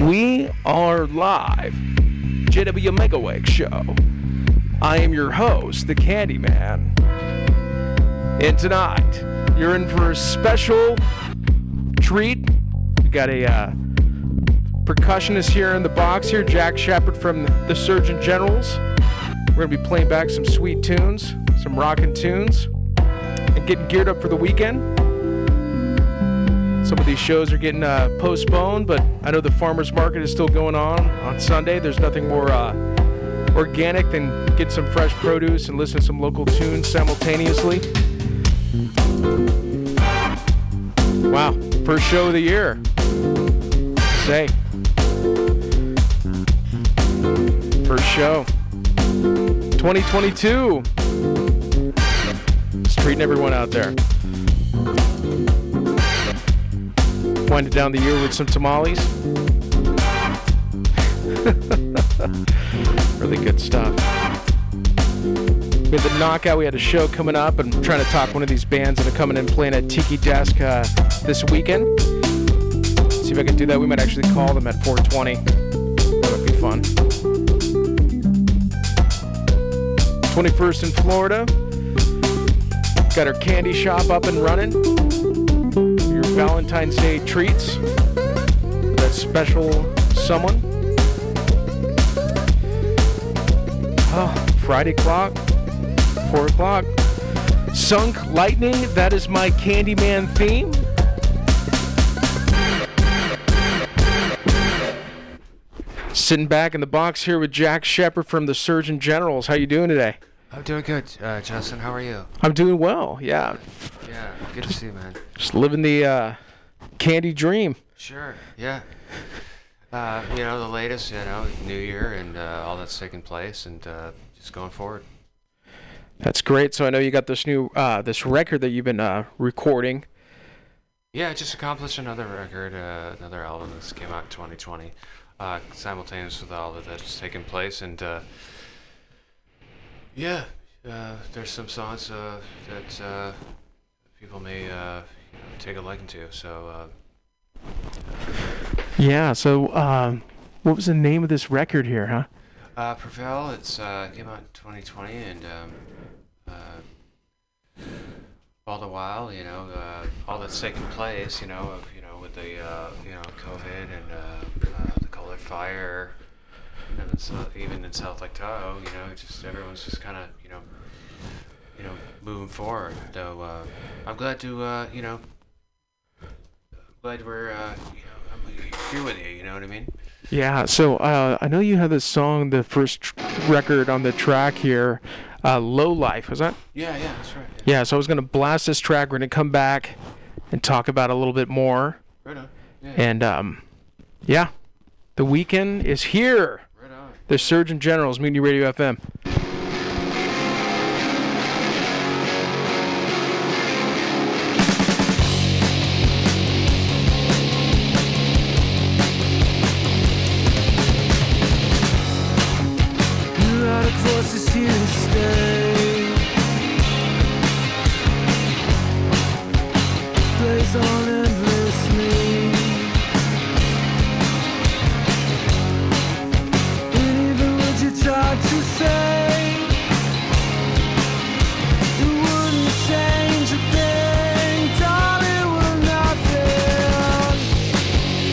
We are live, JW Megaweg Show. I am your host, the Candyman. And tonight, you're in for a special treat. We got a percussionist here in the box here, Jack Shepard from the Surgeon Generals. We're going to be playing back some sweet tunes, some rockin' tunes, and getting geared up for the weekend. Some of these shows are getting postponed, but I know the farmers market is still going on Sunday. There's nothing more organic than get some fresh produce and listen to some local tunes simultaneously. Wow, first show of the year. Say, first show, 2022. Just treating everyone out there. Winded down the year with some tamales. Really good stuff. We had the knockout. We had a show coming up, and I'm trying to talk one of these bands that are coming and playing at Tiki Desk this weekend. See if I can do that. We might actually call them at 420. That would be fun. 21st in Florida. Got our candy shop up and running. Valentine's Day treats for that special someone. Oh, Friday clock, 4 o'clock. Sunk Lightning, that is my Candyman theme. Sitting back in the box here with Jack Shepard from the Surgeon Generals. How you doing today? I'm doing good, Justin. How are you? I'm doing well, yeah. Yeah, good to see you, man. Just living the candy dream. Sure, yeah. You know, the latest, you know, New Year and all that's taking place and just going forward. That's great. So I know you got this new, this record that you've been recording. Yeah, just accomplished another record, another album that came out in 2020, simultaneous with all of that's taking place and... yeah, there's some songs that people may you know, take a liking to. So yeah. So what was the name of this record here, huh? Prevail. It's came out in 2020, and all the while, you know, all that's taking place, you know, of, you know, with the you know, COVID and the Color Fire. And it's not, even in South Lake Tahoe, you know, just everyone's just kind of, you know, moving forward. So I'm glad to, you know, glad we're, you know, I'm here with you. You know what I mean? Yeah. So I know you had this song, the first record on the track here, "Low Life." Was that? Yeah. Yeah. That's right. Yeah. So I was gonna blast this track. We're gonna come back and talk about it a little bit more. Right on. Yeah. And yeah, the weekend is here. The Surgeon General's Mutiny Radio FM. You are the closest here to stay. Plays on endlessly. Hard to say, it wouldn't change a thing. Darling, we're nothing,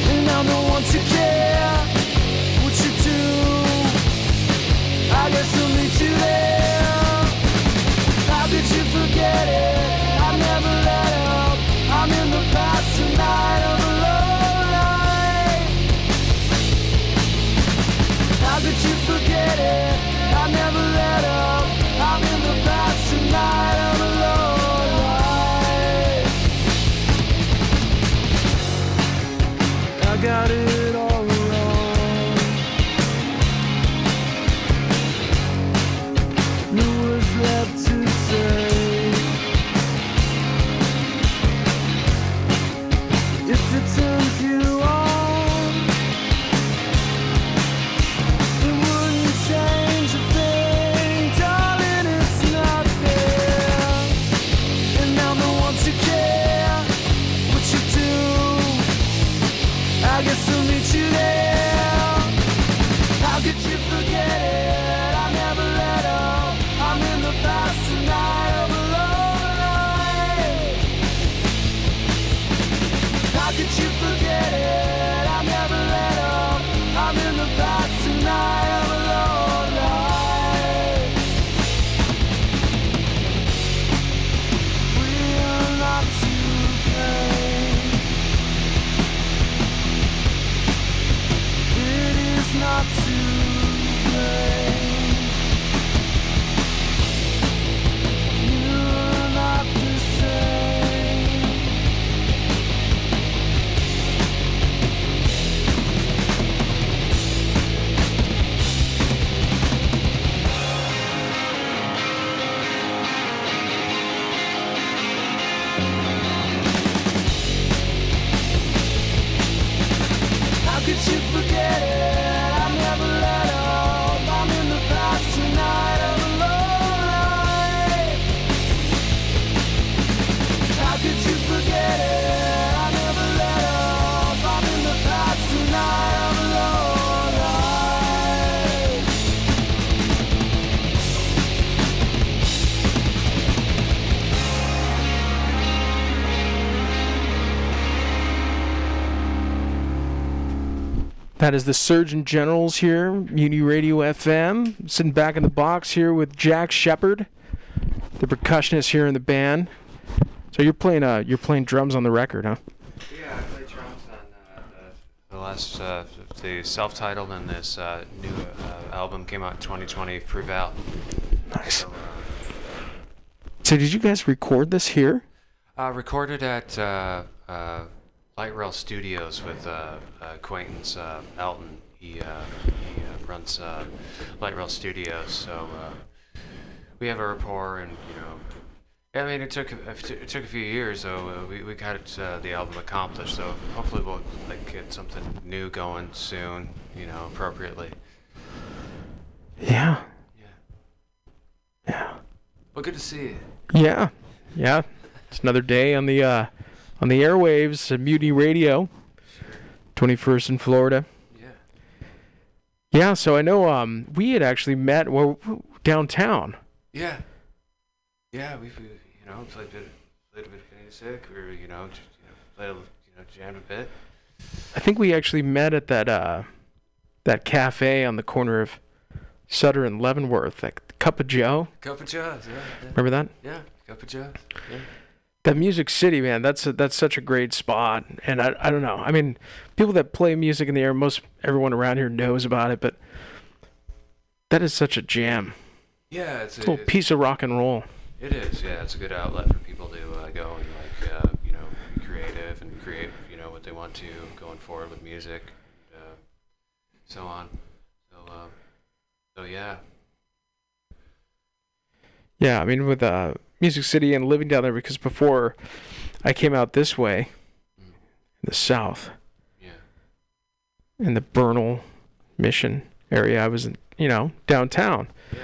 and I'm the one to care what you do. I guess I'll meet you there. How did you forget it? I never let up. I'm in the past. How could you forget it? I never let up. I'm in the past tonight of a low life. How could you forget it? That is the Surgeon Generals here, Mutiny Radio FM. Sitting back in the box here with Jack Shepard, the percussionist here in the band. So you're playing drums on the record, huh? Yeah, I play drums on the self-titled, and this new album came out in 2020, Prevail. Nice. So did you guys record this here? Recorded at Light Rail Studios with acquaintance Elton. He runs Light Rail Studios, so we have a rapport, and you know, I mean, it took a few years, so we got it, the album accomplished. So hopefully we'll like get something new going soon, you know, appropriately. Yeah. Yeah. Yeah. Well, good to see you. Yeah. Yeah. It's another day on the. On the airwaves at Mutiny Radio, 21st in Florida. Yeah. Yeah, so I know we had actually met downtown. Yeah. Yeah, we you know, played a bit of music, or jammed a bit. I think we actually met at that cafe on the corner of Sutter and Leavenworth, like Cup of Joe. Cup of Joe, yeah. Remember that? Yeah, Cup of Joe. Yeah. That Music City, man, that's such a great spot, and I don't know. I mean, people that play music in the air, everyone around here knows about it, but that is such a jam. Yeah, it's a little piece of rock and roll. It is, yeah. It's a good outlet for people to go and like be creative and create what they want to going forward with music, and, so on. So yeah. Yeah, I mean with Music City and living down there, because before I came out this way, in the south, yeah, in the Bernal Mission area, I was in, downtown, yeah,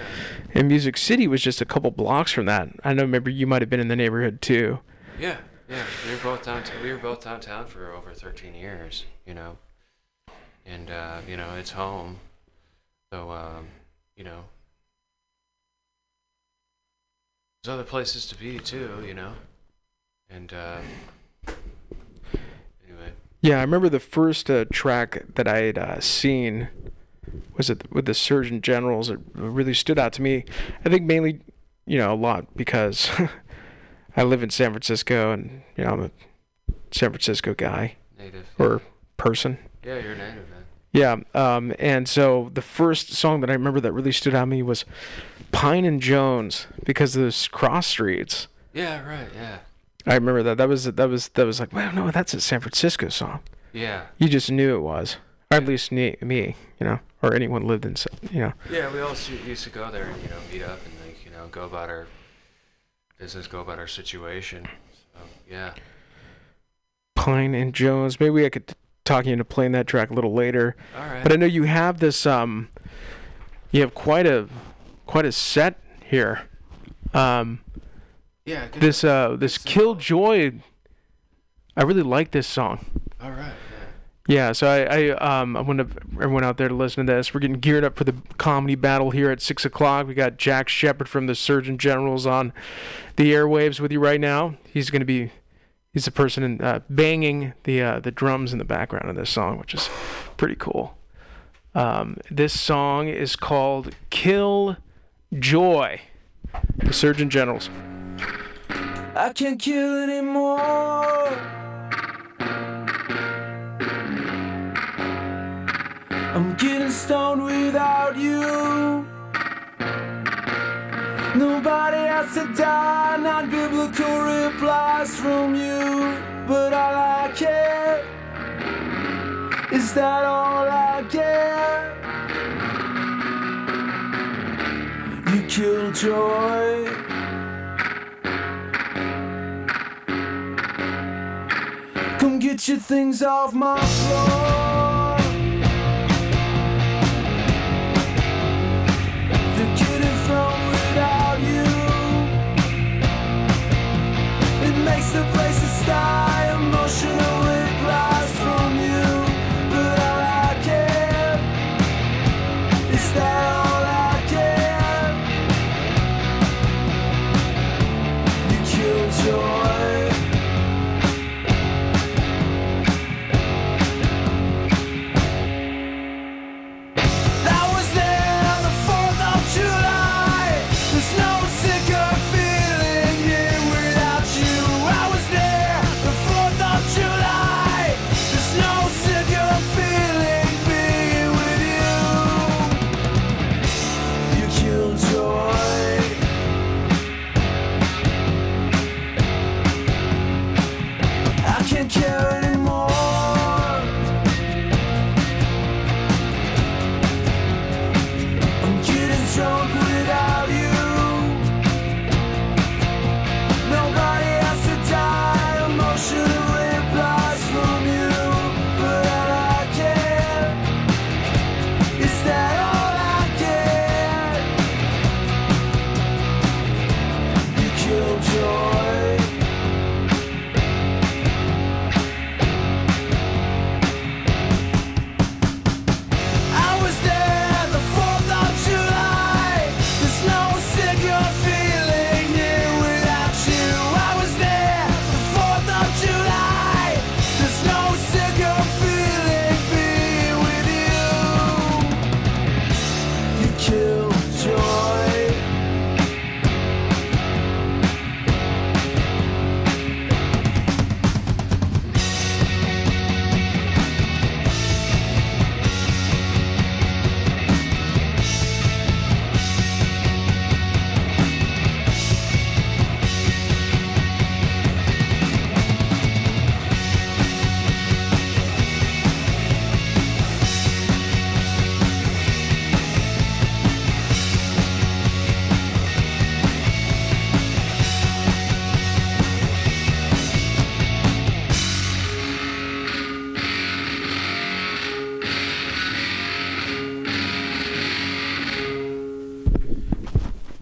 and Music City was just a couple blocks from that. I know, remember you might have been in the neighborhood too. Yeah, yeah, we were both downtown for over 13 years, and it's home, so . There's other places to be too, and anyway. Yeah, I remember the first track that I had seen was with the Surgeon Generals. It really stood out to me. I think mainly, a lot because I live in San Francisco, and I'm a San Francisco guy, native or person. Yeah, you're native, man. Yeah, and so the first song that I remember that really stood out to me was Pine and Jones, because of those cross streets. Yeah, right. Yeah. I remember that. That was like, well, no, that's a San Francisco song. Yeah. You just knew it was, or at least me, or anyone lived in, Yeah, we all used to go there and meet up and like go about our business, go about our situation. So, yeah. Pine and Jones. Maybe I could talking into playing that track a little later. All right. But I know you have this quite a set here. Yeah, this Kill Joy, I really like this song. All right. Yeah, so I want everyone out there to listen to this. We're getting geared up for the comedy battle here at 6 o'clock. We got Jack Shepard from the Surgeon Generals on the airwaves with you right now. He's the person banging the drums in the background of this song, which is pretty cool. This song is called "Kill Joy," the Surgeon Generals. I can't kill anymore. I'm getting stoned without you. Nobody has to die, not biblical replies from you. But all I care, is that all I care? You killed joy. and get your things off my floor. They're getting thrown without you. It makes the place a sty, emotional it lies from you. But all I care is that all I care. You killed joy.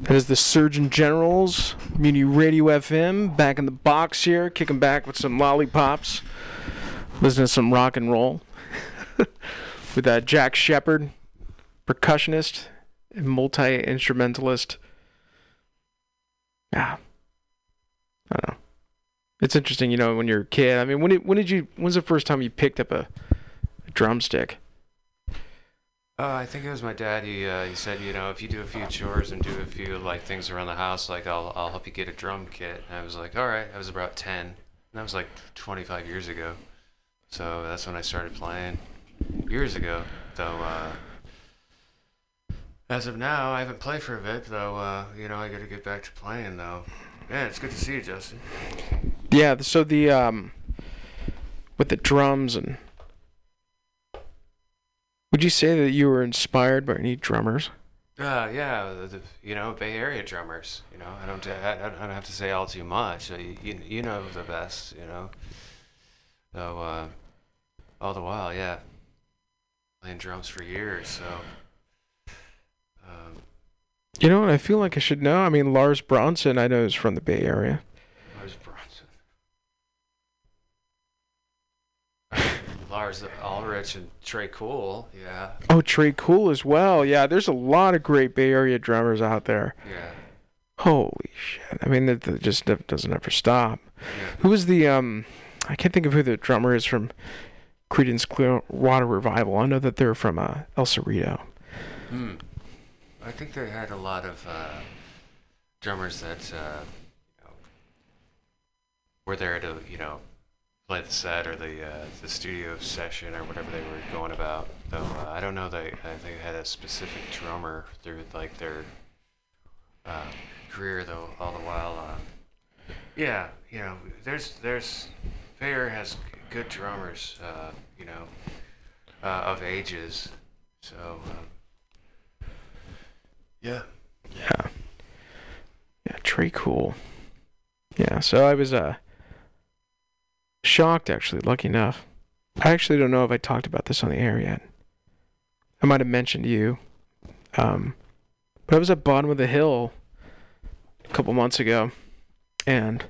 That is the Surgeon General's Mutiny Radio FM, back in the box here, kicking back with some lollipops, listening to some rock and roll with Jack Shepard, percussionist and multi-instrumentalist. Yeah, I don't know. It's interesting, you know, when you're a kid. I mean, when's the first time you picked up a drumstick? I think it was my dad. He said, you know, if you do a few chores and do a few like things around the house, like I'll help you get a drum kit. And I was like, all right. I was about 10, and that was like 25 years ago. So that's when I started playing years ago. Though as of now, I haven't played for a bit. Though you know, I got to get back to playing though. Yeah, it's good to see you, Justin. Yeah. So the with the drums and. Would you say that you were inspired by any drummers? Yeah, you know, Bay Area drummers. You know, I don't have to say all too much. You know the best. You know, so all the while, yeah, playing drums for years. So, you know what? I feel like I should know. I mean, Lars Bronson, I know, is from the Bay Area. Lars Bronson. Lars Ulrich and Tré Cool, yeah. Oh, Tré Cool as well, yeah. There's a lot of great Bay Area drummers out there. Yeah. Holy shit! I mean, it just doesn't ever stop. Yeah. Who was the I can't think of who the drummer is from Creedence Clearwater Revival. I know that they're from El Cerrito. Hmm. I think they had a lot of drummers that you know, were there to, you know, play the set or the studio session or whatever they were going about. Though I don't know that they had a specific drummer through like their career though. All the while, yeah, you know, there's Bay Area has good drummers, you know, of ages. So yeah, Tré Cool. Yeah, so I was Shocked, actually, lucky enough. I actually don't know if I talked about this on the air yet. I might have mentioned you. But I was at Bottom of the Hill a couple months ago, and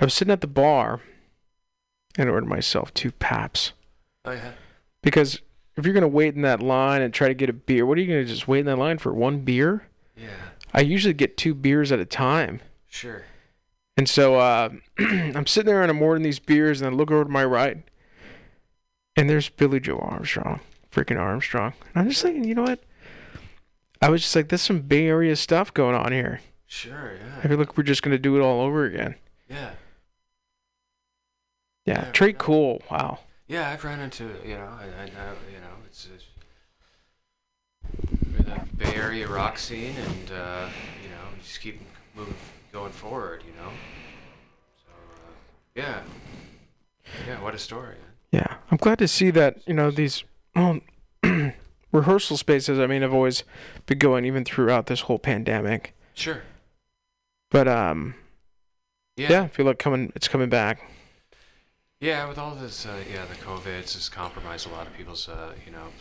I was sitting at the bar and ordered myself 2 Paps. Oh, yeah. Because if you're going to wait in that line and try to get a beer, what are you going to just wait in that line for? One beer? Yeah. I usually get 2 beers at a time. Sure. And so I'm sitting there and I'm ordering these beers, and I look over to my right, and there's Billy Joe Armstrong, freaking Armstrong. And I'm just thinking, you know what? I was just like, there's some Bay Area stuff going on here. Sure, yeah. I feel like we're just going to do it all over again. Yeah. Yeah, yeah, Tré Cool, wow. Yeah, I've run into, you know, it's the Bay Area rock scene, and, you know, just keep moving, going forward, you know. So, yeah. Yeah, what a story. Yeah, I'm glad to see that, you know, these rehearsal spaces, I mean, have always been going even throughout this whole pandemic. Sure. But, yeah, I feel like it's coming back. Yeah, with all this, the COVID, it's just compromised a lot of people's,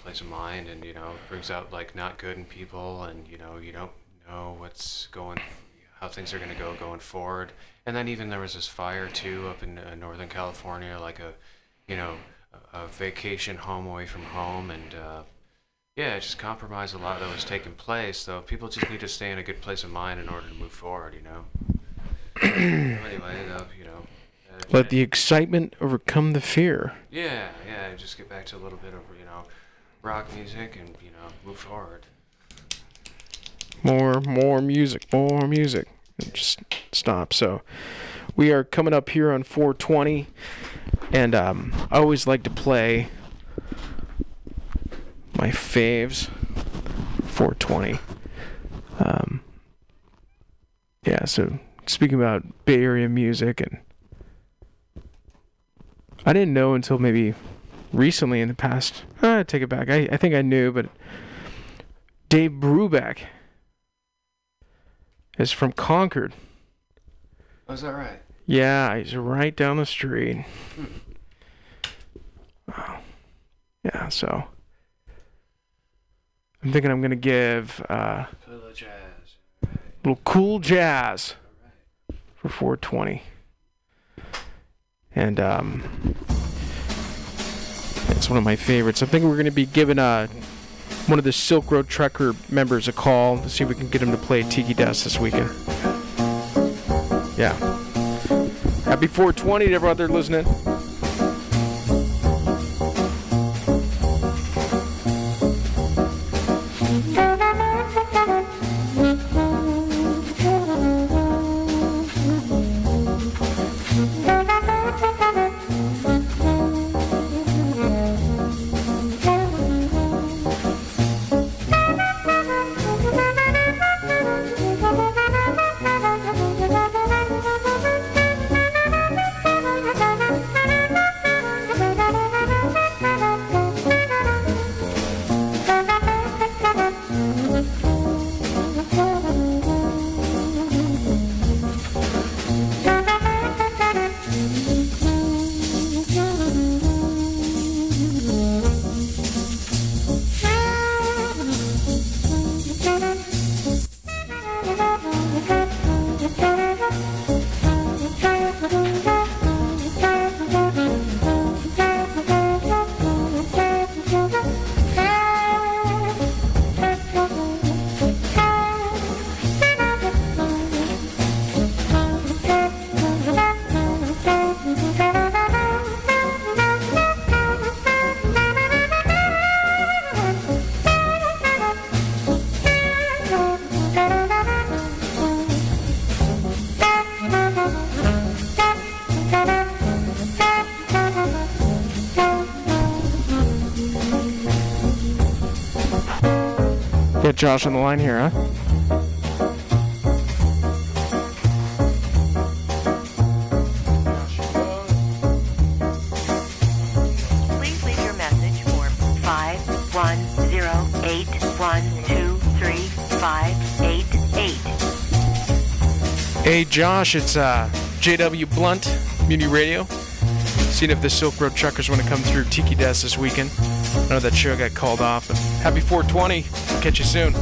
place of mind, and, brings out, like, not good in people, and, you don't know how things are going to go going forward. And then even there was this fire, too, up in Northern California, like a vacation home away from home, and, it just compromised a lot that was taking place, though. People just need to stay in a good place of mind in order to move forward, Anyway, though, let the excitement overcome the fear. Yeah, yeah. Just get back to a little bit of, rock music and, move forward. More music. It just stop. So we are coming up here on 420, and I always like to play my faves. 420. Yeah, so speaking about Bay Area music, and I didn't know until maybe recently in the past. I take it back. I think I knew, but Dave Brubeck is from Concord. Oh, is that right? Yeah, he's right down the street. Wow. Yeah, so I'm thinking I'm going to give a little jazz. Right. A little cool jazz for 420. And it's one of my favorites. I think we're going to be giving one of the Silk Road Trekker members a call to see if we can get him to play Tiki Desk this weekend. Yeah. Happy 420 to everyone out there listening. Josh on the line here, huh? Please leave your message for 510-812-3588. Hey Josh, it's JW Blunt, Mutiny Radio. Seeing if the Silk Road Truckers want to come through Tiki Desk this weekend. I know that show got called off. But happy 420. I'll catch you soon.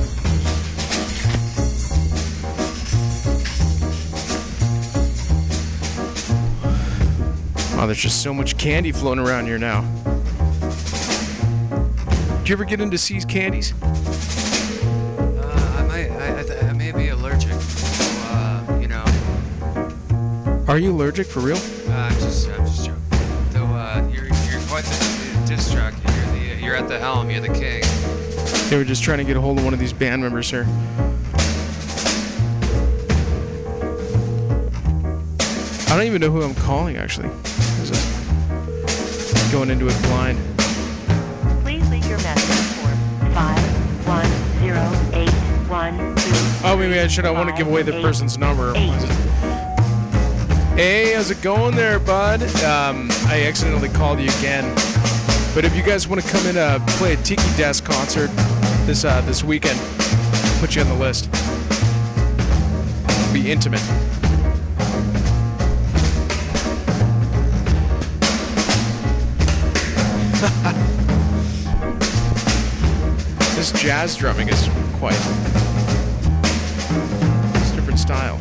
Wow, there's just so much candy floating around here now. Did you ever get into C's candies? I may be allergic. So, you know. Are you allergic for real? I'm just joking. Though you're quite the disc jockey. You're at the helm. You're the king. They were just trying to get a hold of one of these band members here. I don't even know who I'm calling actually. Going into it blind. Please leave your message for 510812. Oh, maybe I should. I want to give away the person's number. Hey, how's it going there, bud? I accidentally called you again. But if you guys want to come in and play a Tiki Desk concert this weekend, I'll put you on the list. It'll be intimate. This jazz drumming is quite, it's a different style.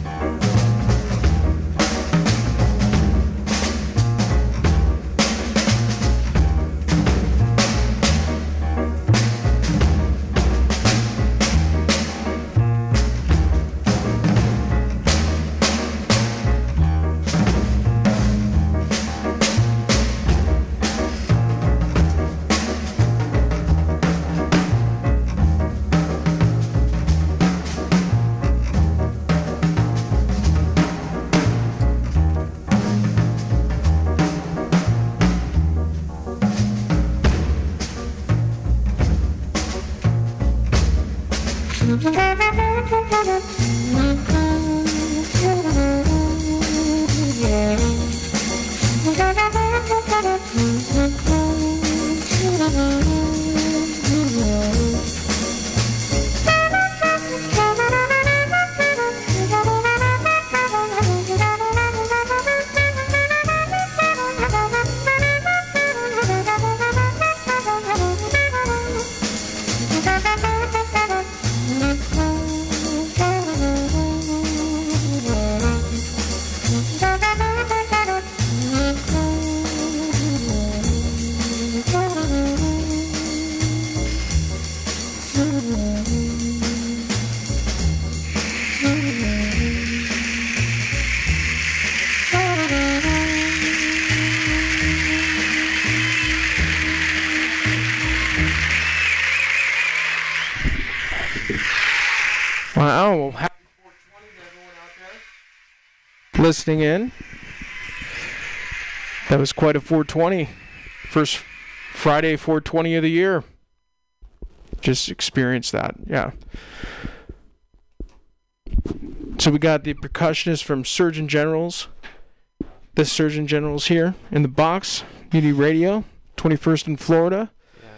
Listening in. That was quite a 420. First Friday 420 of the year. Just experienced that. Yeah. So we got the percussionist from Surgeon General's. The Surgeon General's here in the box. Mutiny Radio. 21st in Florida. Yeah.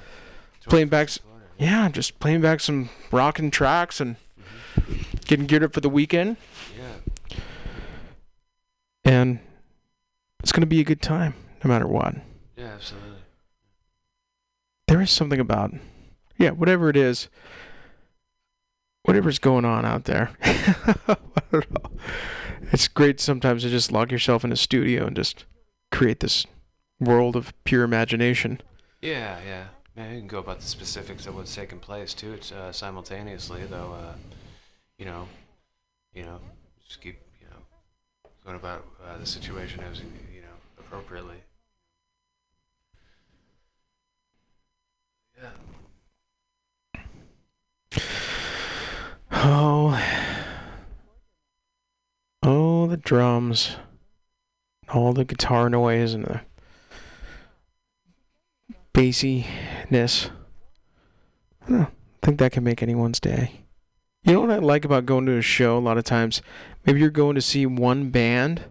Playing back. Florida. Yeah, just playing back some rockin' tracks and getting geared up for the weekend. And it's going to be a good time, no matter what. Yeah, absolutely. There is something about, yeah, whatever it is, whatever's going on out there. I don't know. It's great sometimes to just lock yourself in a studio and just create this world of pure imagination. Yeah, yeah. Man, you can go about the specifics of what's taking place, too. It's simultaneously, though, you know, just keep about the situation as you know appropriately. Yeah. Oh, the drums, all the guitar noise and the bassiness. I don't think that can make anyone's day. You know what I like about going to a show a lot of times? Maybe you're going to see one band,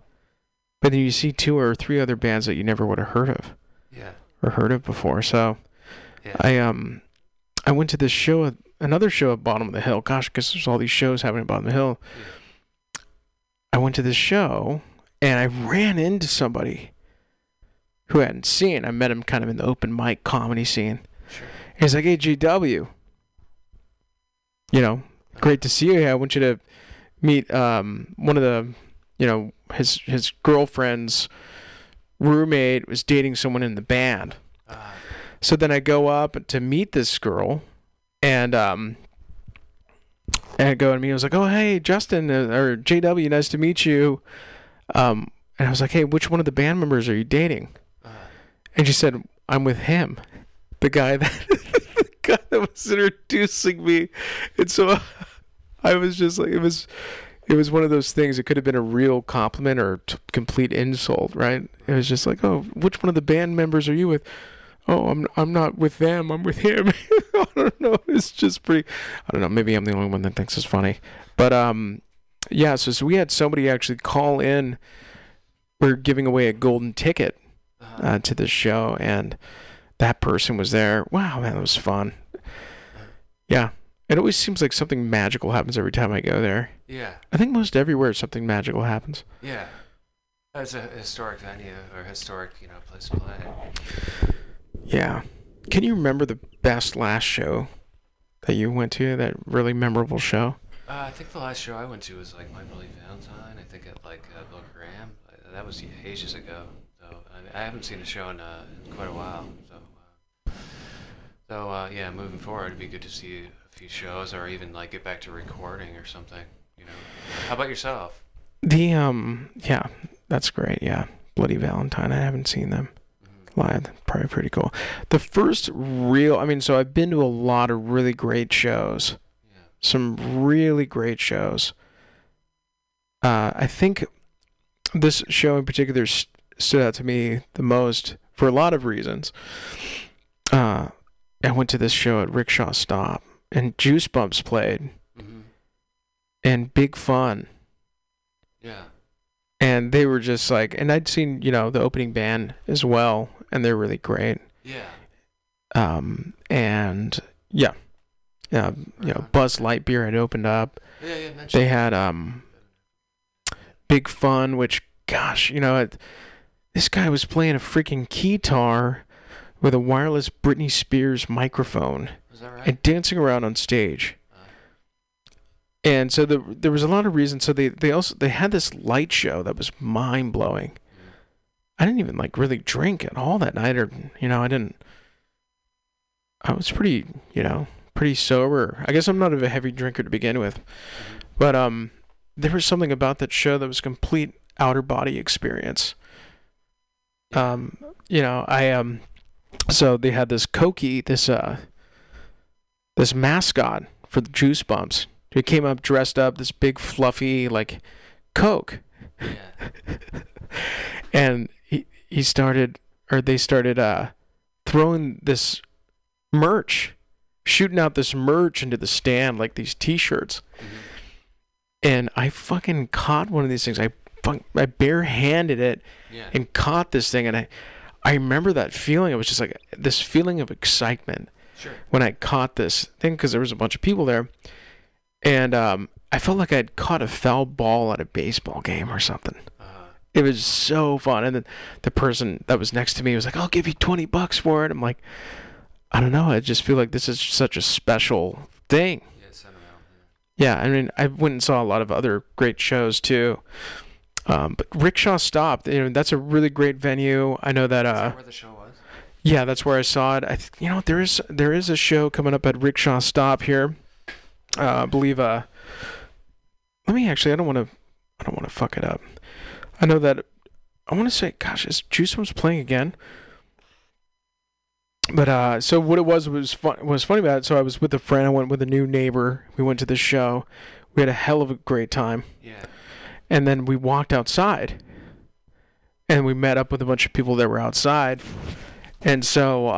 but then you see two or three other bands that you never would have heard of. Yeah. Or heard of before. So yeah. I went to this show, another show at Bottom of the Hill. Gosh, because there's all these shows happening at Bottom of the Hill. Yeah. I went to this show, and I ran into somebody who I hadn't seen. I met him kind of in the open mic comedy scene. Sure. He's like, hey, GW, you know, great to see you here. I want you to meet one of the, you know, his girlfriend's roommate was dating someone in the band. So then I go up to meet this girl, and I go and meet. I was like, oh, hey, Justin, or JW, nice to meet you. And I was like, hey, which one of the band members are you dating? And she said, I'm with him, the guy that was introducing me. And so I was just like, it was one of those things. It could have been a real compliment or complete insult, right? It was just like, oh, which one of the band members are you with? Oh, I'm not with them. I'm with him. I don't know. It's just pretty. I don't know. Maybe I'm the only one that thinks it's funny. But yeah. So we had somebody actually call in. We're giving away a golden ticket to this show, and that person was there. Wow, man, that was fun. Yeah. It always seems like something magical happens every time I go there. Yeah. I think most everywhere something magical happens. Yeah. It's a historic venue or historic, you know, place to play. Yeah. Can you remember the best last show that you went to, that really memorable show? I think the last show I went to was like my Billy Valentine, I think at like Bill Graham. That was ages ago. So I haven't seen a show in quite a while. So yeah, moving forward, it'd be good to see a few shows or even like get back to recording or something, you know. How about yourself? The yeah, that's great. Yeah. Bloody Valentine. I haven't seen them. Live, probably pretty cool. The first real, I mean, so I've been to a lot of really great shows, yeah. Some really great shows. I think this show in particular stood out to me the most for a lot of reasons. I went to this show at Rickshaw Stop, and Juice Bumps played, mm-hmm. and Big Fun. Yeah. And they were just like, and I'd seen, you know, the opening band as well. And they're really great. Yeah. And yeah, yeah. You know, Buzz Light Beer had opened up. Yeah, yeah. They had Big Fun, which, gosh, you know, this guy was playing a freaking guitar with a wireless Britney Spears microphone. Was that right? And dancing around on stage. And so there was a lot of reasons. So they had this light show that was mind blowing. I didn't even like really drink at all that night, or, you know, I was pretty, you know, pretty sober. I guess I'm not a heavy drinker to begin with, but, there was something about that show that was a complete outer body experience. You know, so they had this Cokie, this mascot for the Juice Bumps. He came up dressed up, this big fluffy, like Coke. Yeah. And they started throwing this merch, shooting out this merch into the stand, like these T-shirts. Mm-hmm. And I fucking caught one of these things. I barehanded it, yeah. And caught this thing. And I remember that feeling. It was just like this feeling of excitement, sure. When I caught this thing, because there was a bunch of people there, and I felt like I'd caught a foul ball at a baseball game or something. It was so fun. And then the person that was next to me was like, I'll give you $20 for it. I'm like, I don't know. I just feel like this is such a special thing. Yeah, sentimental. Yeah, I mean, I went and saw a lot of other great shows too. But Rickshaw Stop, you know, that's a really great venue. I know that. Is that where the show was? Yeah, that's where I saw it. You know, there is a show coming up at Rickshaw Stop here. I believe. Let me actually. I don't want to fuck it up. I know that, I want to say, gosh, is Juice Bumps playing again? But, so what it was fun. What was funny about it, so I was with a friend, I went with a new neighbor, we went to the show, we had a hell of a great time. Yeah. And then we walked outside, and we met up with a bunch of people that were outside, and so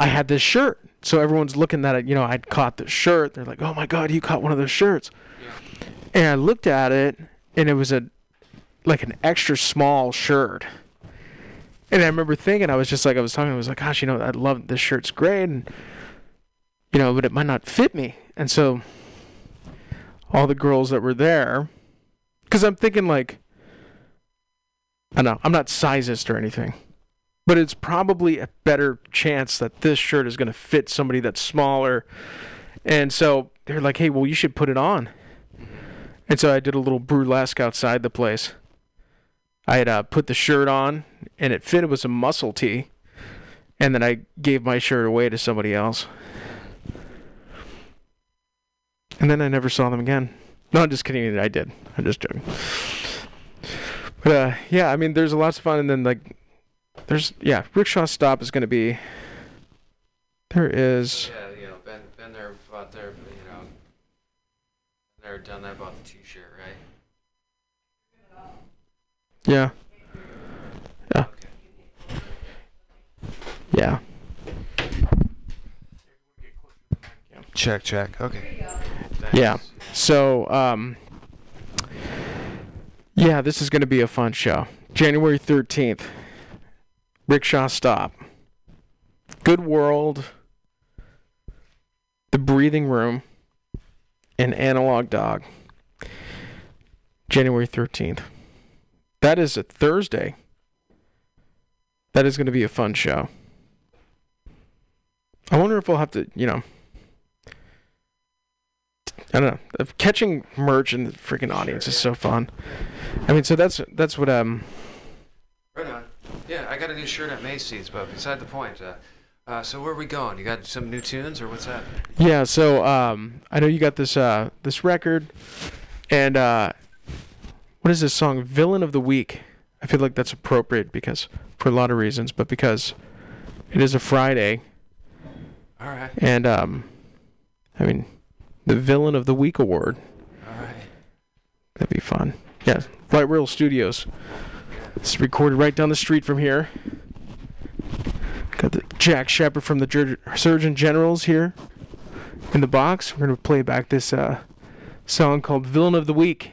I had this shirt, so everyone's looking at it, you know, I'd caught this shirt, they're like, oh my god, you caught one of those shirts. Yeah. And I looked at it, and it was an extra small shirt. And I remember thinking, I was like, gosh, you know, I love this shirt's great, and, you know, but it might not fit me. And so all the girls that were there, because I'm thinking like, I know, I'm not sizist or anything, but it's probably a better chance that this shirt is going to fit somebody that's smaller. And so they're like, hey, well, you should put it on. And so I did a little burlesque outside the place. I had put the shirt on, and it fit. It was a muscle tee. And then I gave my shirt away to somebody else. And then I never saw them again. No, I'm just kidding. I did. I'm just joking. But, yeah, I mean, there's a lot of fun. And then, like, there's, yeah, Rickshaw Stop is going to be, there is. Yeah, you know, been there, bought there, you know, never done that, bought the t-shirt, right? Yeah. Yeah. Okay. Yeah. Check. Okay. Thanks. Yeah. So, yeah, this is going to be a fun show. January 13th, Rickshaw Stop. Good World, The Breathing Room, and Analog Dog. January 13th. That is a Thursday. That is going to be a fun show. I wonder if we'll have to, you know, I don't know. Catching merch in the freaking audience is so fun. I mean, so that's what. Right on. Yeah, I got a new shirt at Macy's, but beside the point. So where are we going? You got some new tunes, or what's happening? Yeah. So I know you got this this record, and what is this song? Villain of the Week. I feel like that's appropriate because for a lot of reasons, but because it is a Friday. All right. And I mean. The Villain of the Week Award. All right. That'd be fun. Yeah, Flight Royal Studios. It's recorded right down the street from here. Got the Jack Shepard from the Surgeon General's here in the box. We're going to play back this song called Villain of the Week.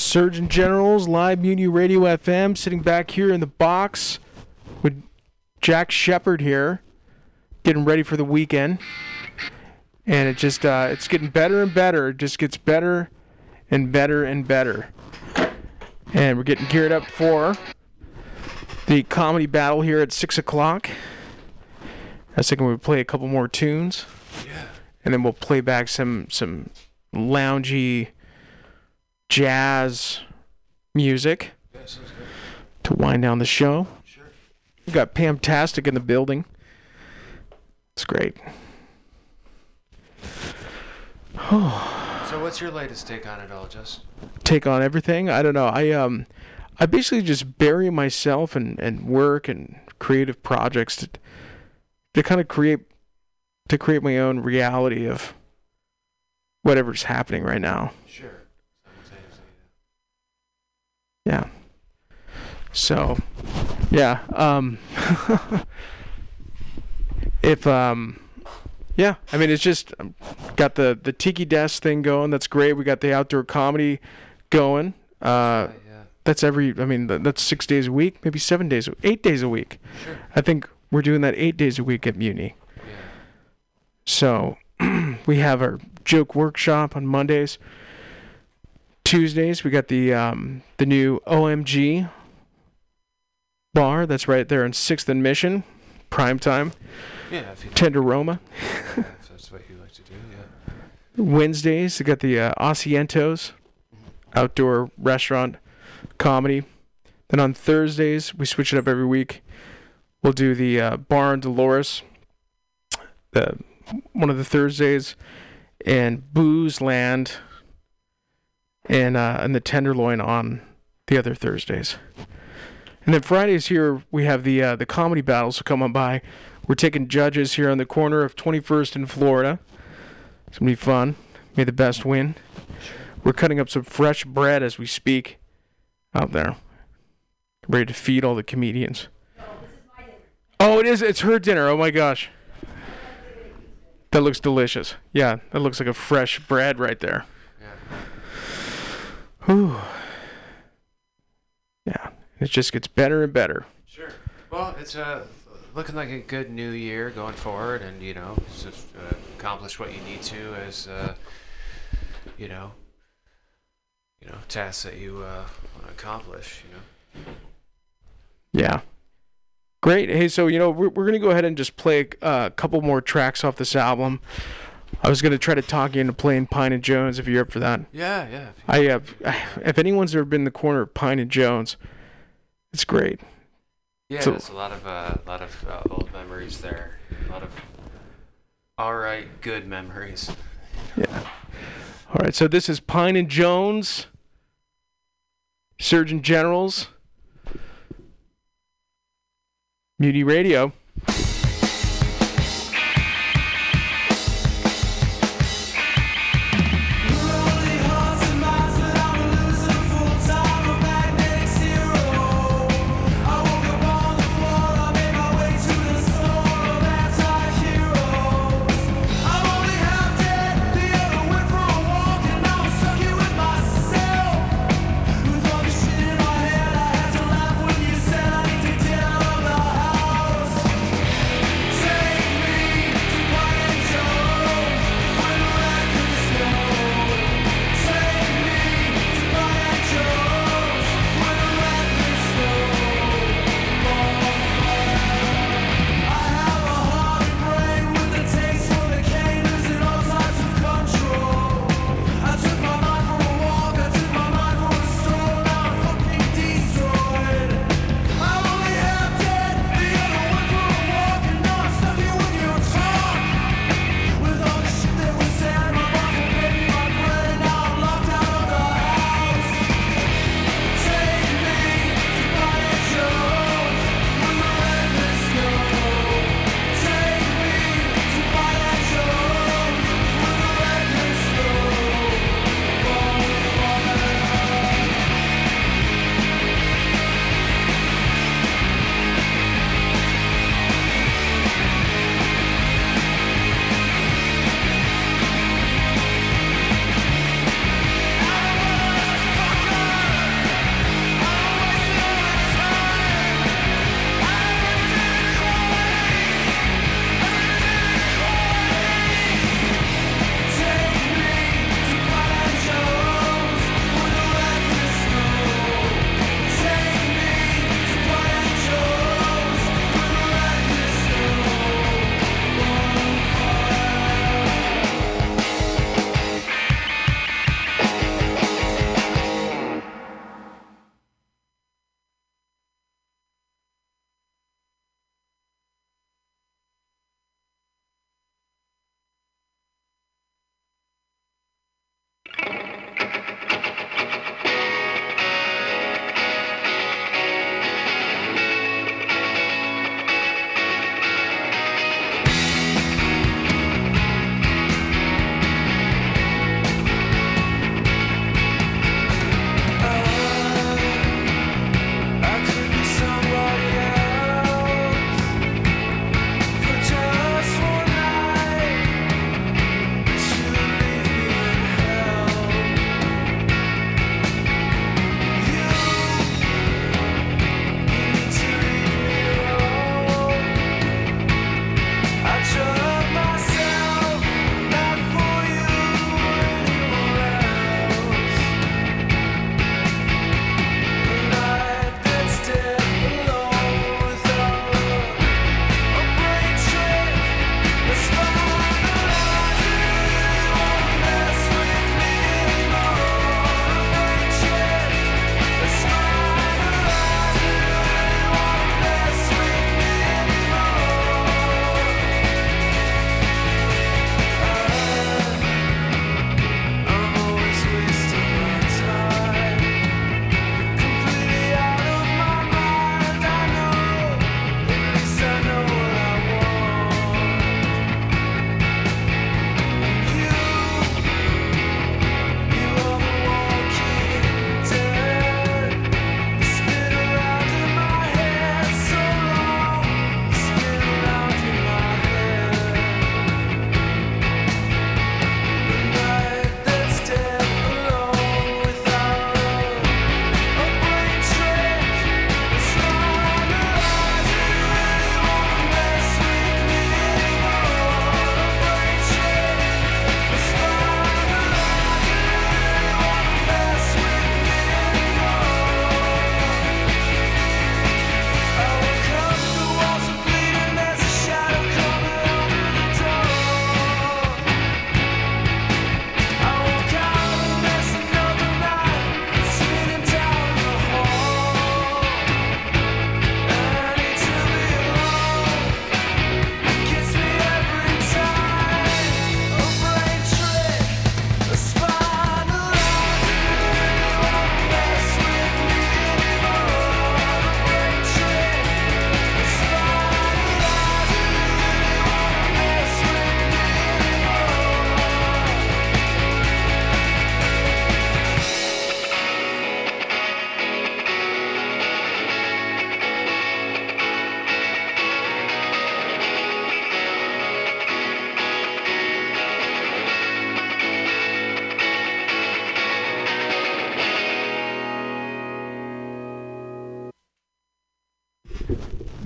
Surgeon General's live Mutiny Radio FM, sitting back here in the box with Jack Shepard here, getting ready for the weekend. And it just, it's getting better and better. It just gets better and better and better. And we're getting geared up for the comedy battle here at 6 o'clock. I was thinking we'd play a couple more tunes. Yeah. And then we'll play back some loungy jazz music to wind down the show. Sure. We've got Pamtastic in the building. It's great. So what's your latest take on it all, Justin? Take on everything? I don't know. I basically just bury myself in work and creative projects to kind of create my own reality of whatever's happening right now. Sure. Yeah. So, yeah. Yeah, I mean, it's just got the Tiki Desk thing going. That's great. We got the outdoor comedy going. Yeah. That's that's 6 days a week, maybe 7 days, 8 days a week. Sure. I think we're doing that 8 days a week at Mutiny. Yeah. So we have our Joke Workshop on Mondays. Tuesdays, we got the new OMG bar that's right there on 6th and Mission. Prime time. Yeah, if you Tender Roma. Yeah, if that's what you like to do, yeah. Wednesdays, they got the Asientos, outdoor restaurant comedy. Then on Thursdays, we switch it up every week. We'll do the Bar and Dolores, one of the Thursdays, and Booze Land, and the Tenderloin on the other Thursdays. And then Fridays here, we have the comedy battles, so come on by. We're taking judges here on the corner of 21st and Florida. It's going to be fun. May the best win. We're cutting up some fresh bread as we speak out there. Ready to feed all the comedians. No, this is my dinner. Oh, it is. It's her dinner. Oh, my gosh. That looks delicious. Yeah, that looks like a fresh bread right there. Yeah. Ooh. Yeah. It just gets better and better. Sure. Well, it's looking like a good new year going forward, and just accomplish what you need to as tasks that you want to accomplish. Yeah. Great. Hey, so we're gonna go ahead and just play a couple more tracks off this album. I was gonna try to talk you into playing Pine and Jones if you're up for that. Yeah, yeah. If anyone's ever been in the corner of Pine and Jones. It's great. Yeah, there's a lot of old memories there. A lot of all right, good memories. Yeah. All right, so this is Pine and Jones, Surgeon General's Mutiny Radio.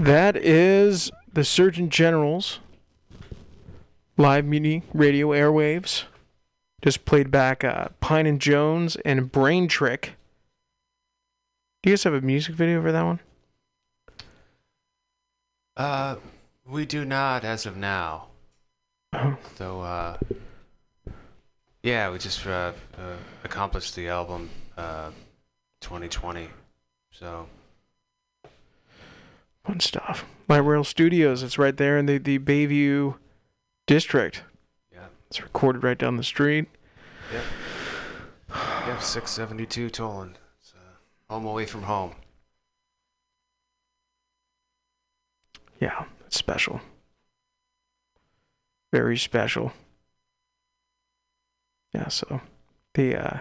That is the Surgeon General's live Mutiny Radio airwaves. Just played back Pine and Jones and Brain Trick. Do you guys have a music video for that one? We do not as of now. Oh. So, yeah, we just accomplished the album 2020. So... fun stuff. Light Rail Studios, it's right there in the Bayview district. Yeah. It's recorded right down the street. Yeah. Yeah, 672 Toland. It's home away from home. Yeah, it's special. Very special. Yeah, so the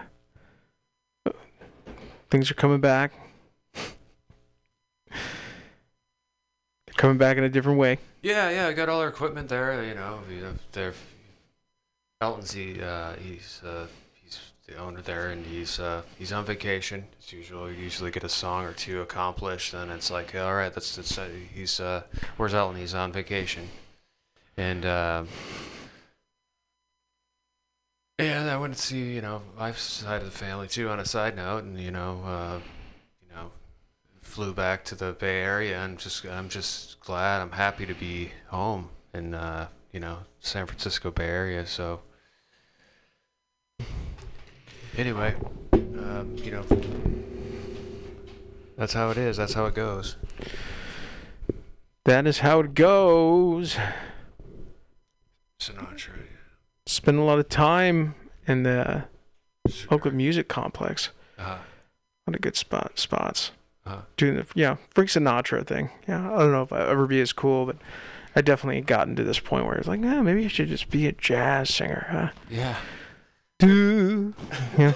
things are coming back. Coming back in a different way. Yeah. I got all our equipment there. You know, Elton's he's the owner there, and he's on vacation. It's usually get a song or two accomplished, and it's like, all right, that's he's where's Elton? He's on vacation, and I went to see my side of the family too on a side note, and flew back to the Bay Area, and I'm just glad, I'm happy to be home in San Francisco Bay Area. So anyway, that's how it is, that's how it goes. That is how it goes. Sinatra. Spent a lot of time in the Oakland Music Complex. Uh-huh. What a good spots. Uh-huh. Doing the Frank Sinatra thing. Yeah, I don't know if I'll ever be as cool, but I definitely gotten to this point where it's like, maybe I should just be a jazz singer, huh? Yeah. Yeah.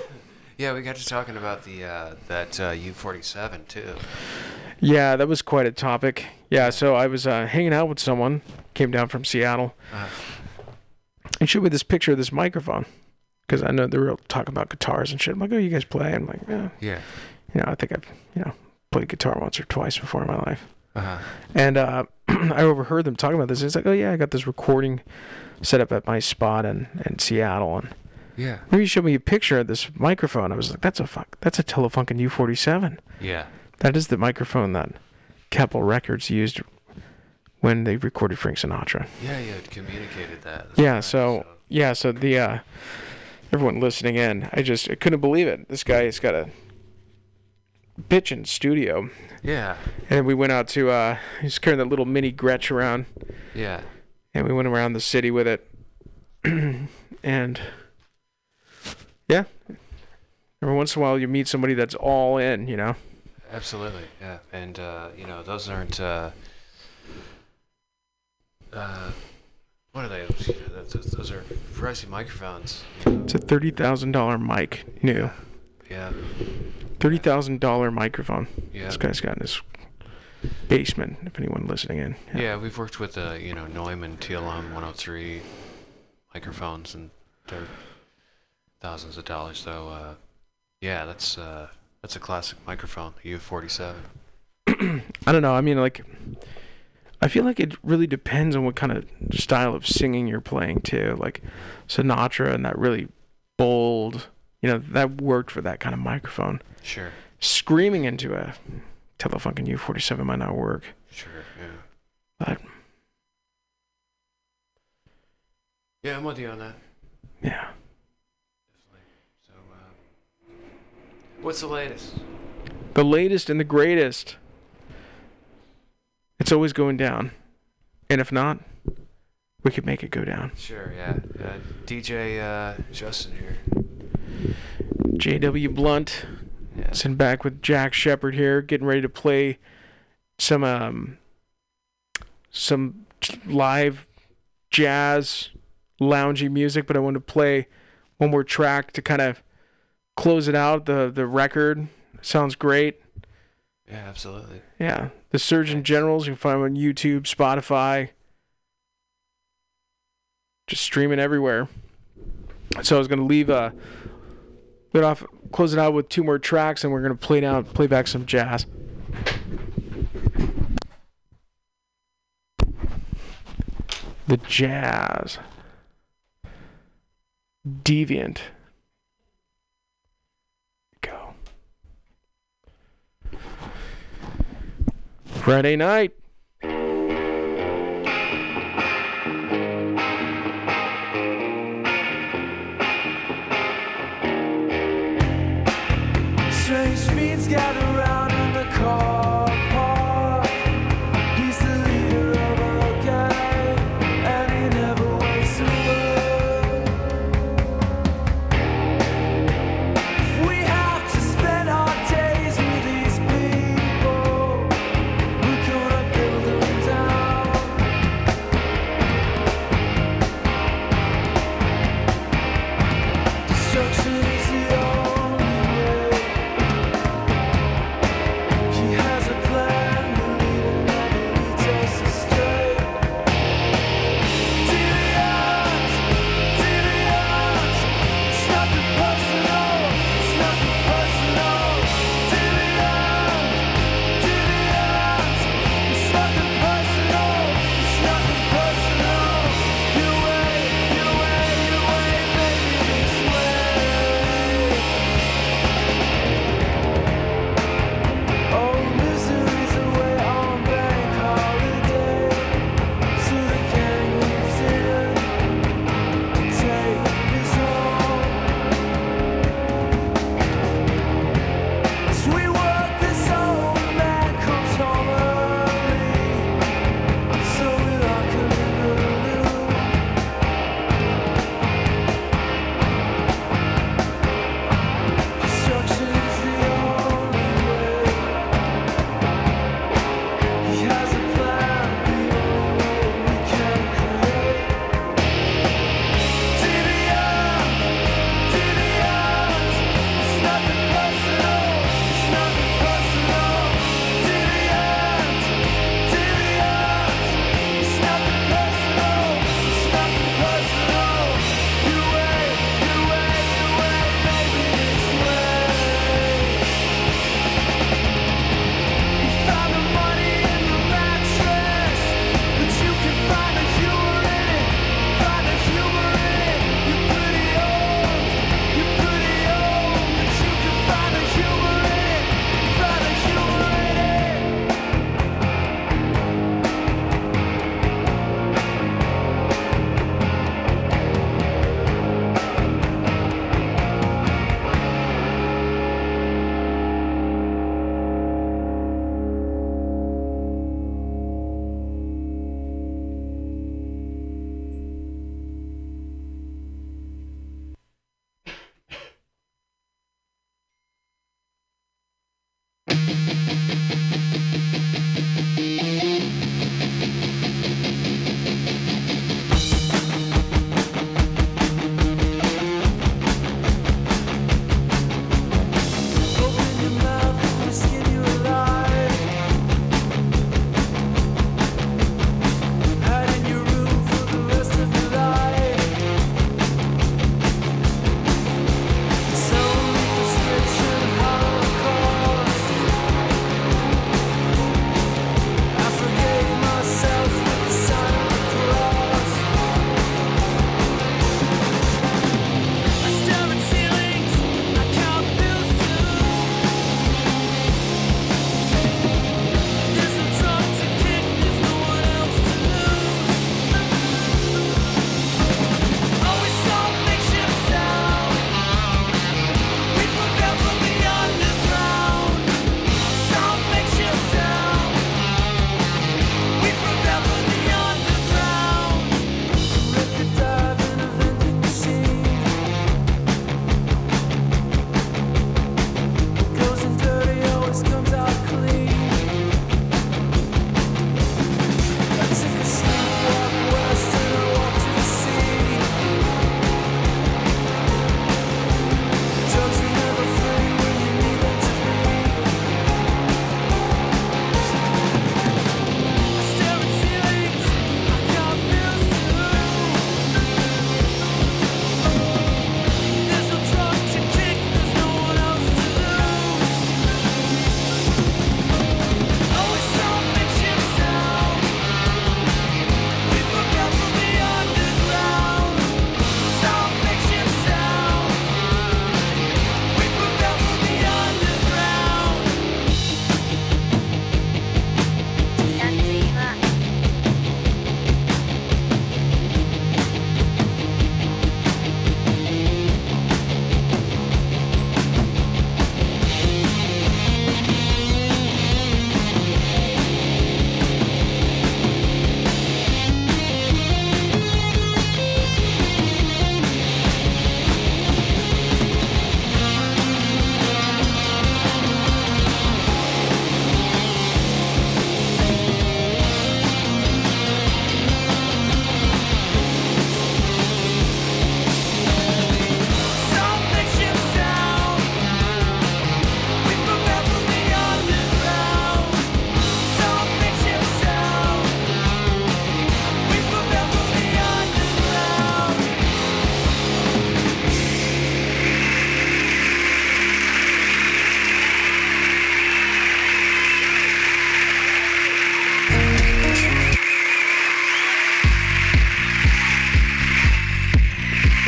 Yeah, we got to talking about the that U47 too. Yeah, that was quite a topic. Yeah, so I was hanging out with someone, came down from Seattle, and showed me this picture of this microphone, because I know they were talking about guitars and shit. I'm like, oh, you guys play? I'm like, yeah. I think I've played guitar once or twice before in my life. Uh-huh. And I overheard them talking about this. It's like, oh yeah, I got this recording set up at my spot in Seattle, and maybe you showed me a picture of this microphone. I was like, that's a Telefunken U47. Yeah. That is the microphone that Capitol Records used when they recorded Frank Sinatra. Yeah, you had communicated that. So the everyone listening in, I couldn't believe it. This guy has got a bitchin' studio. Yeah. And we went out to he's carrying that little mini Gretsch around. Yeah. And we went around the city with it. And every once in a while you meet somebody that's all in, Absolutely, yeah. And those aren't what are they? Those are pricey microphones. It's a $30,000 mic, new. Yeah. $30,000 microphone. Yeah. This guy's got in his basement, if anyone listening in. Yeah, we've worked with Neumann TLM 103 microphones, and they're thousands of dollars. So that's a classic microphone, the U47. I don't know. I mean, I feel like it really depends on what kind of style of singing you're playing too. Like Sinatra and that really bold, that worked for that kind of microphone. Sure. Screaming into a Telefunken U47 might not work. Sure, yeah. But... yeah, I'm with you on that. Yeah. Definitely. So, what's the latest? The latest and the greatest. It's always going down. And if not, we could make it go down. Sure, yeah. DJ Justin here. JW Blunt, sitting back with Jack Shepard here, getting ready to play some live jazz loungy music, but I want to play one more track to kind of close it out. The record sounds great. Yeah, absolutely. Yeah, the Surgeon Generals, you can find them on YouTube, Spotify, just streaming everywhere. So I was going to close it out with two more tracks, and we're going to play back some jazz. The Jazz, Deviant. Go. Friday night. Strange speeds gather around in the car park. He's the leader of our gang, and he never waits a word. If we have to spend our days with these people, we're gonna build them down. Destruction is the only.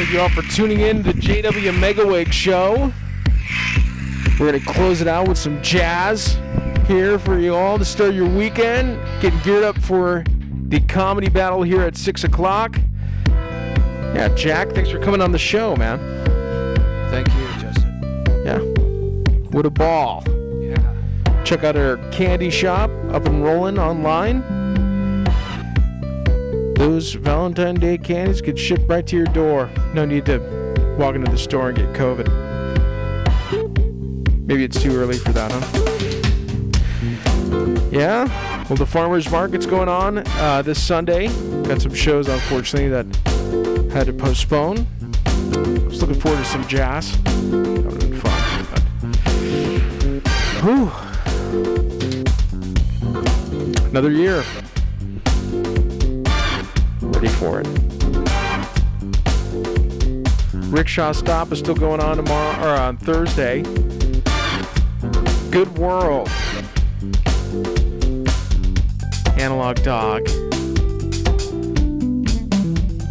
thank you all for tuning in to the JW Megaweg Show. We're going to close it out with some jazz here for you all to start your weekend. Getting geared up for the comedy battle here at 6 o'clock. Yeah, Jack, thanks for coming on the show, man. Thank you, Justin. Yeah. What a ball. Yeah. Check out our candy shop, Up and Rolling, online. Those Valentine Day candies get shipped right to your door. No need to walk into the store and get COVID. Maybe it's too early for that, huh? Yeah? Well, the farmer's market's going on this Sunday. Got some shows, unfortunately, that had to postpone. Just looking forward to some jazz. That would have been fun. Whew. Another year. Ready for it. Rickshaw Stop is still going on tomorrow or on Thursday. Good World. Analog Dog.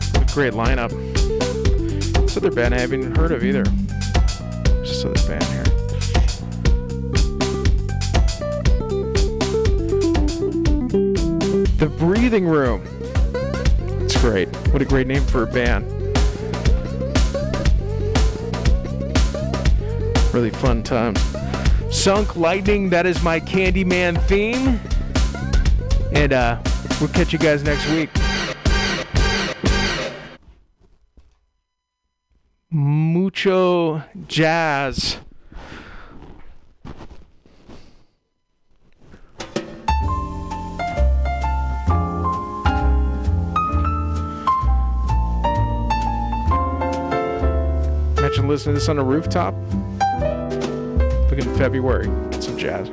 What a great lineup. This other band I haven't even heard of either. Just this band here. The Breathing Room. Great. What a great name for a band. Really fun times. Sunk Lightning, that is my Candyman theme. And we'll catch you guys next week. Mucho jazz. Imagine listening to this on a rooftop. Look in February, get some jazz.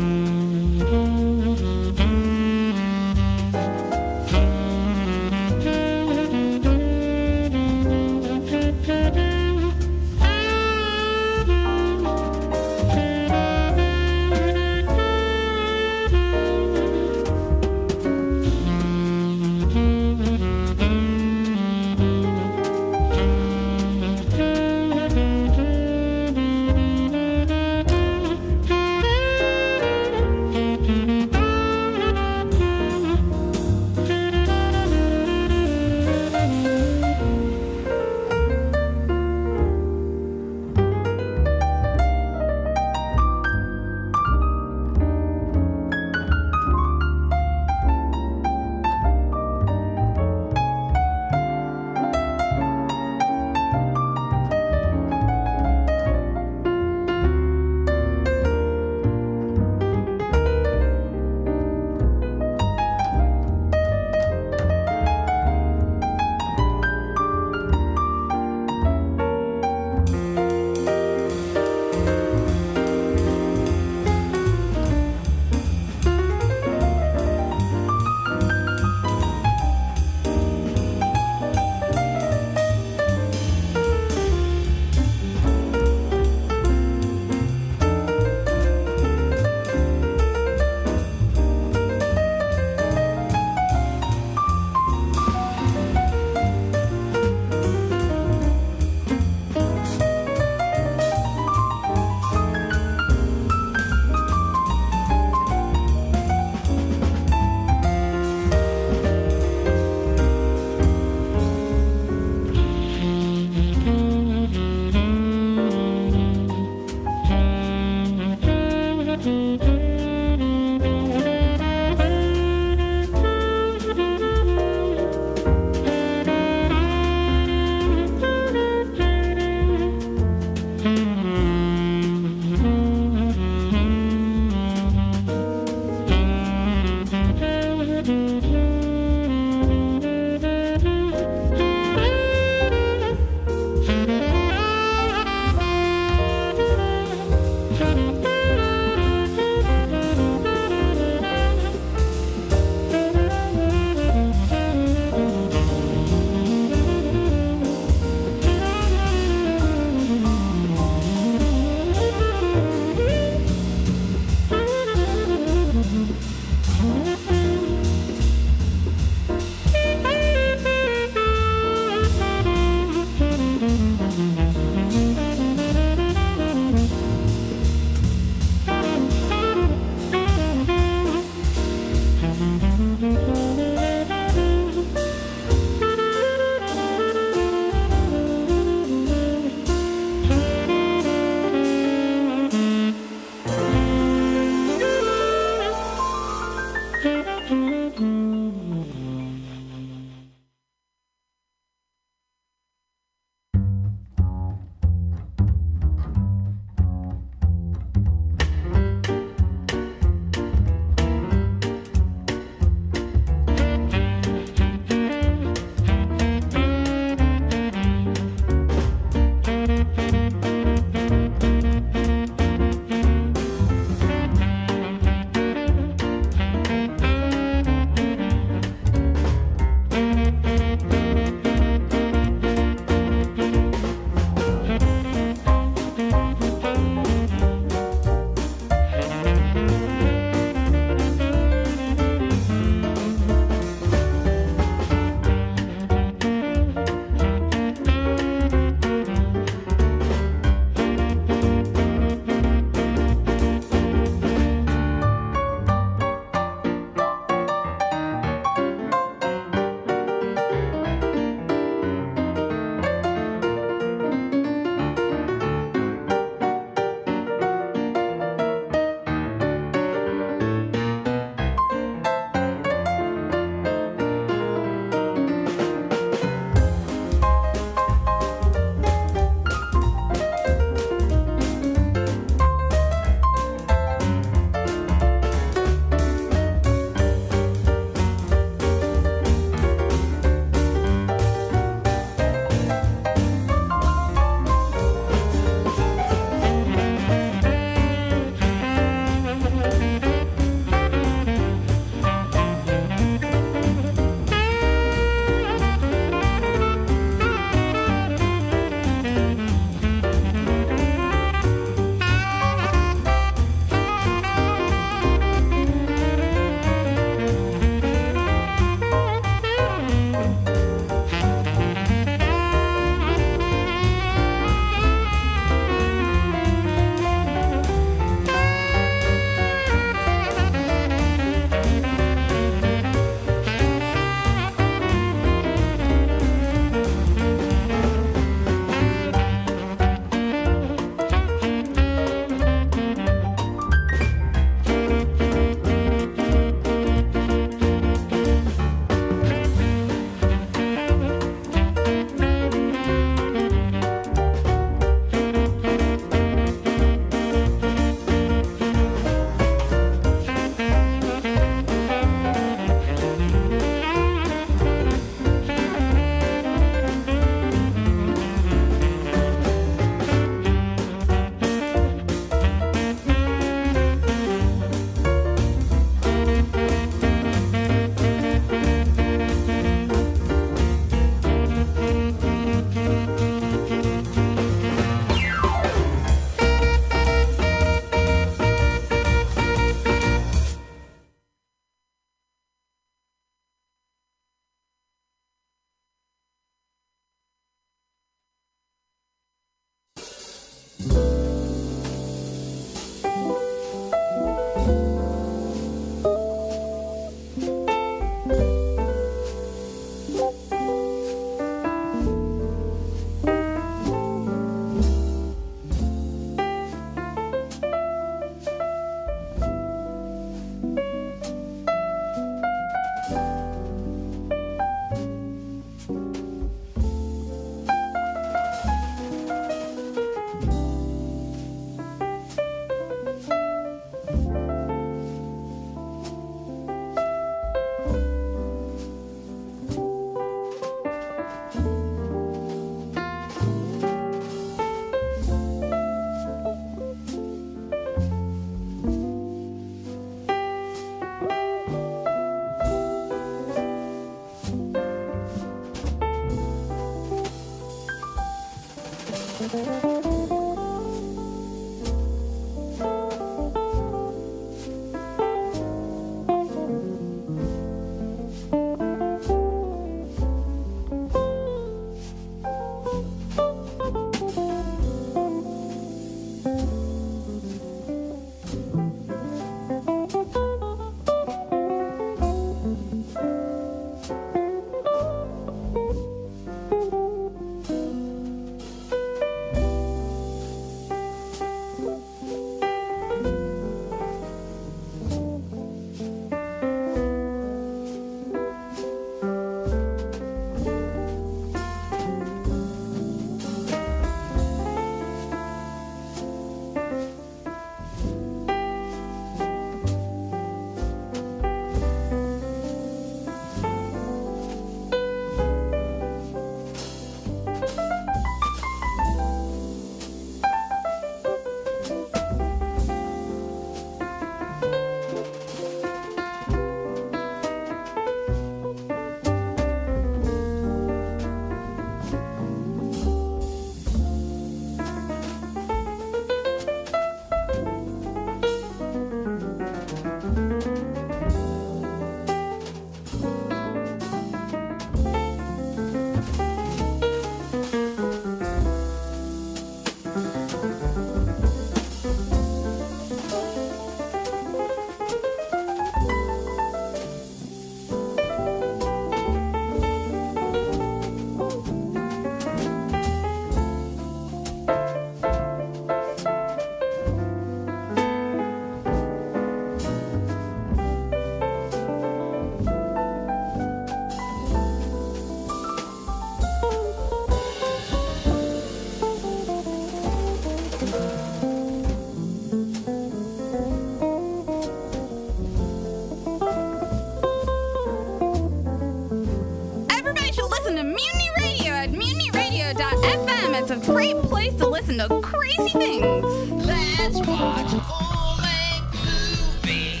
place to listen to crazy things. Let's watch Full Length Movie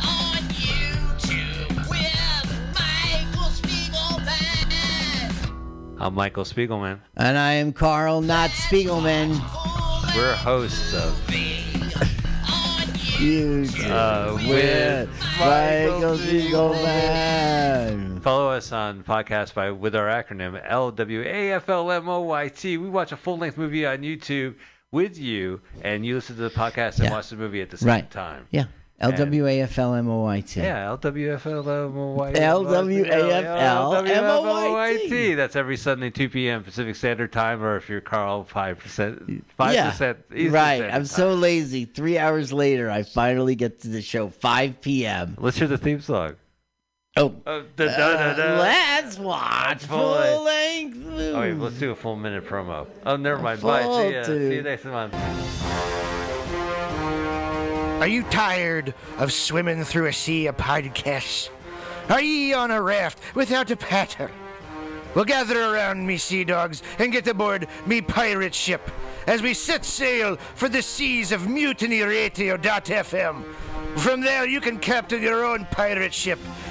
on YouTube with Michael Spiegelman. I'm Michael Spiegelman. And I am Carl, not Spiegelman. We're hosts of YouTube with Michael Spiegelman. Follow us on podcast by with our acronym LWAFLMOYT. We watch a full-length movie on YouTube with you, and you listen to the podcast and watch the movie at the same time. Yeah. LWAFLMOYT. Yeah, LWAFLMOYT. LWAFLMOYT. That's every Sunday, 2 p.m. Pacific Standard Time, or if you're Carl, 5% Eastern. Right. I'm so lazy. 3 hours later, I finally get to the show, 5 p.m. Let's hear the theme song. Let's watch full-length movie. Oh, wait, let's do a full minute promo. Oh, never mind. Bye. See you next month. Are you tired of swimming through a sea of podcasts? Are ye on a raft without a paddle? Well, gather around me, sea dogs, and get aboard me pirate ship as we set sail for the seas of Mutiny Radio.fm. From there, you can captain your own pirate ship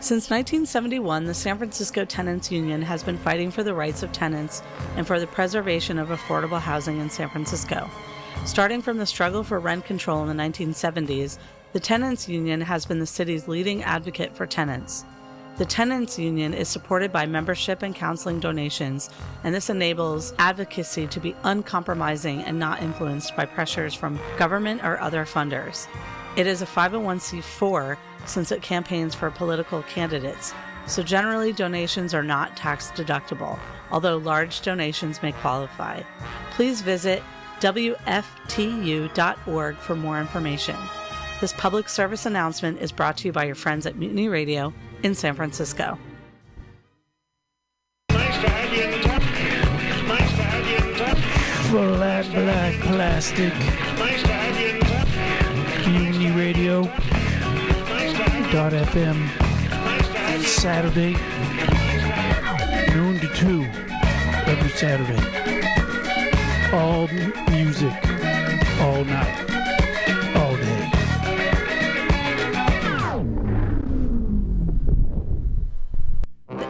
Since 1971, the San Francisco Tenants Union has been fighting for the rights of tenants and for the preservation of affordable housing in San Francisco. Starting from the struggle for rent control in the 1970s, the Tenants Union has been the city's leading advocate for tenants. The Tenants Union is supported by membership and counseling donations, and this enables advocacy to be uncompromising and not influenced by pressures from government or other funders. It is a 501c4 since it campaigns for political candidates, so generally donations are not tax deductible, although large donations may qualify. Please visit wftu.org for more information. This public service announcement is brought to you by your friends at Mutiny Radio in San Francisco. Nice to have you in touch. Nice to have you in touch. Flat black plastic. Nice to have you in touch. Mutiny Radio. Nice to have you. .fm. Nice to have you. Saturday, noon to 2 every Saturday. All music, all night.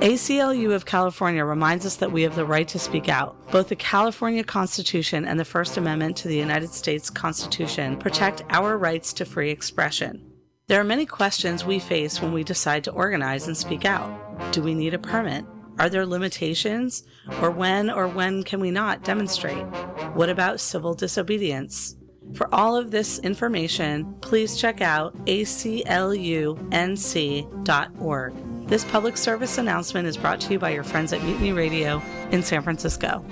ACLU of California reminds us that we have the right to speak out. Both the California Constitution and the First Amendment to the United States Constitution protect our rights to free expression. There are many questions we face when we decide to organize and speak out. Do we need a permit? Are there limitations? Or when can we not demonstrate? What about civil disobedience? For all of this information, please check out aclunc.org. This public service announcement is brought to you by your friends at Mutiny Radio in San Francisco.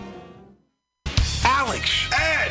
Alex. Ed,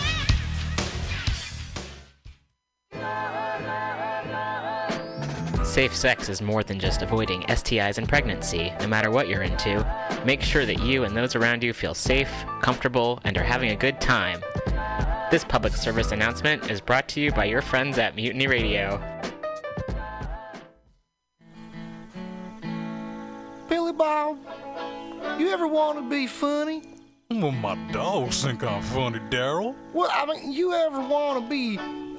Safe sex is more than just avoiding STIs and pregnancy. No matter what you're into, make sure that you and those around you feel safe, comfortable, and are having a good time. This public service announcement is brought to you by your friends at Mutiny Radio. Billy Bob, you ever want to be funny? Well, my dogs think I'm funny, Daryl. Well, I mean, you ever want to be...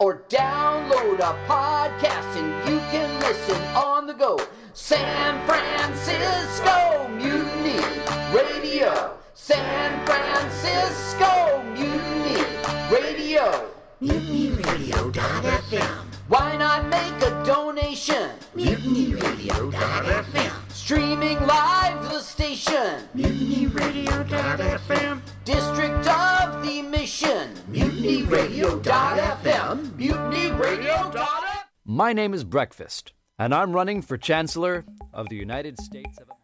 or download a podcast and you can listen on the go. San Francisco Mutiny Radio. San Francisco Mutiny Radio. MutinyRadio.fm. Why not make a donation? MutinyRadio.fm. Streaming live the station. MutinyRadio.fm. District of the Mission. MutinyRadio.fm. MutinyRadio.fm. My name is Breakfast, and I'm running for Chancellor of the United States of America.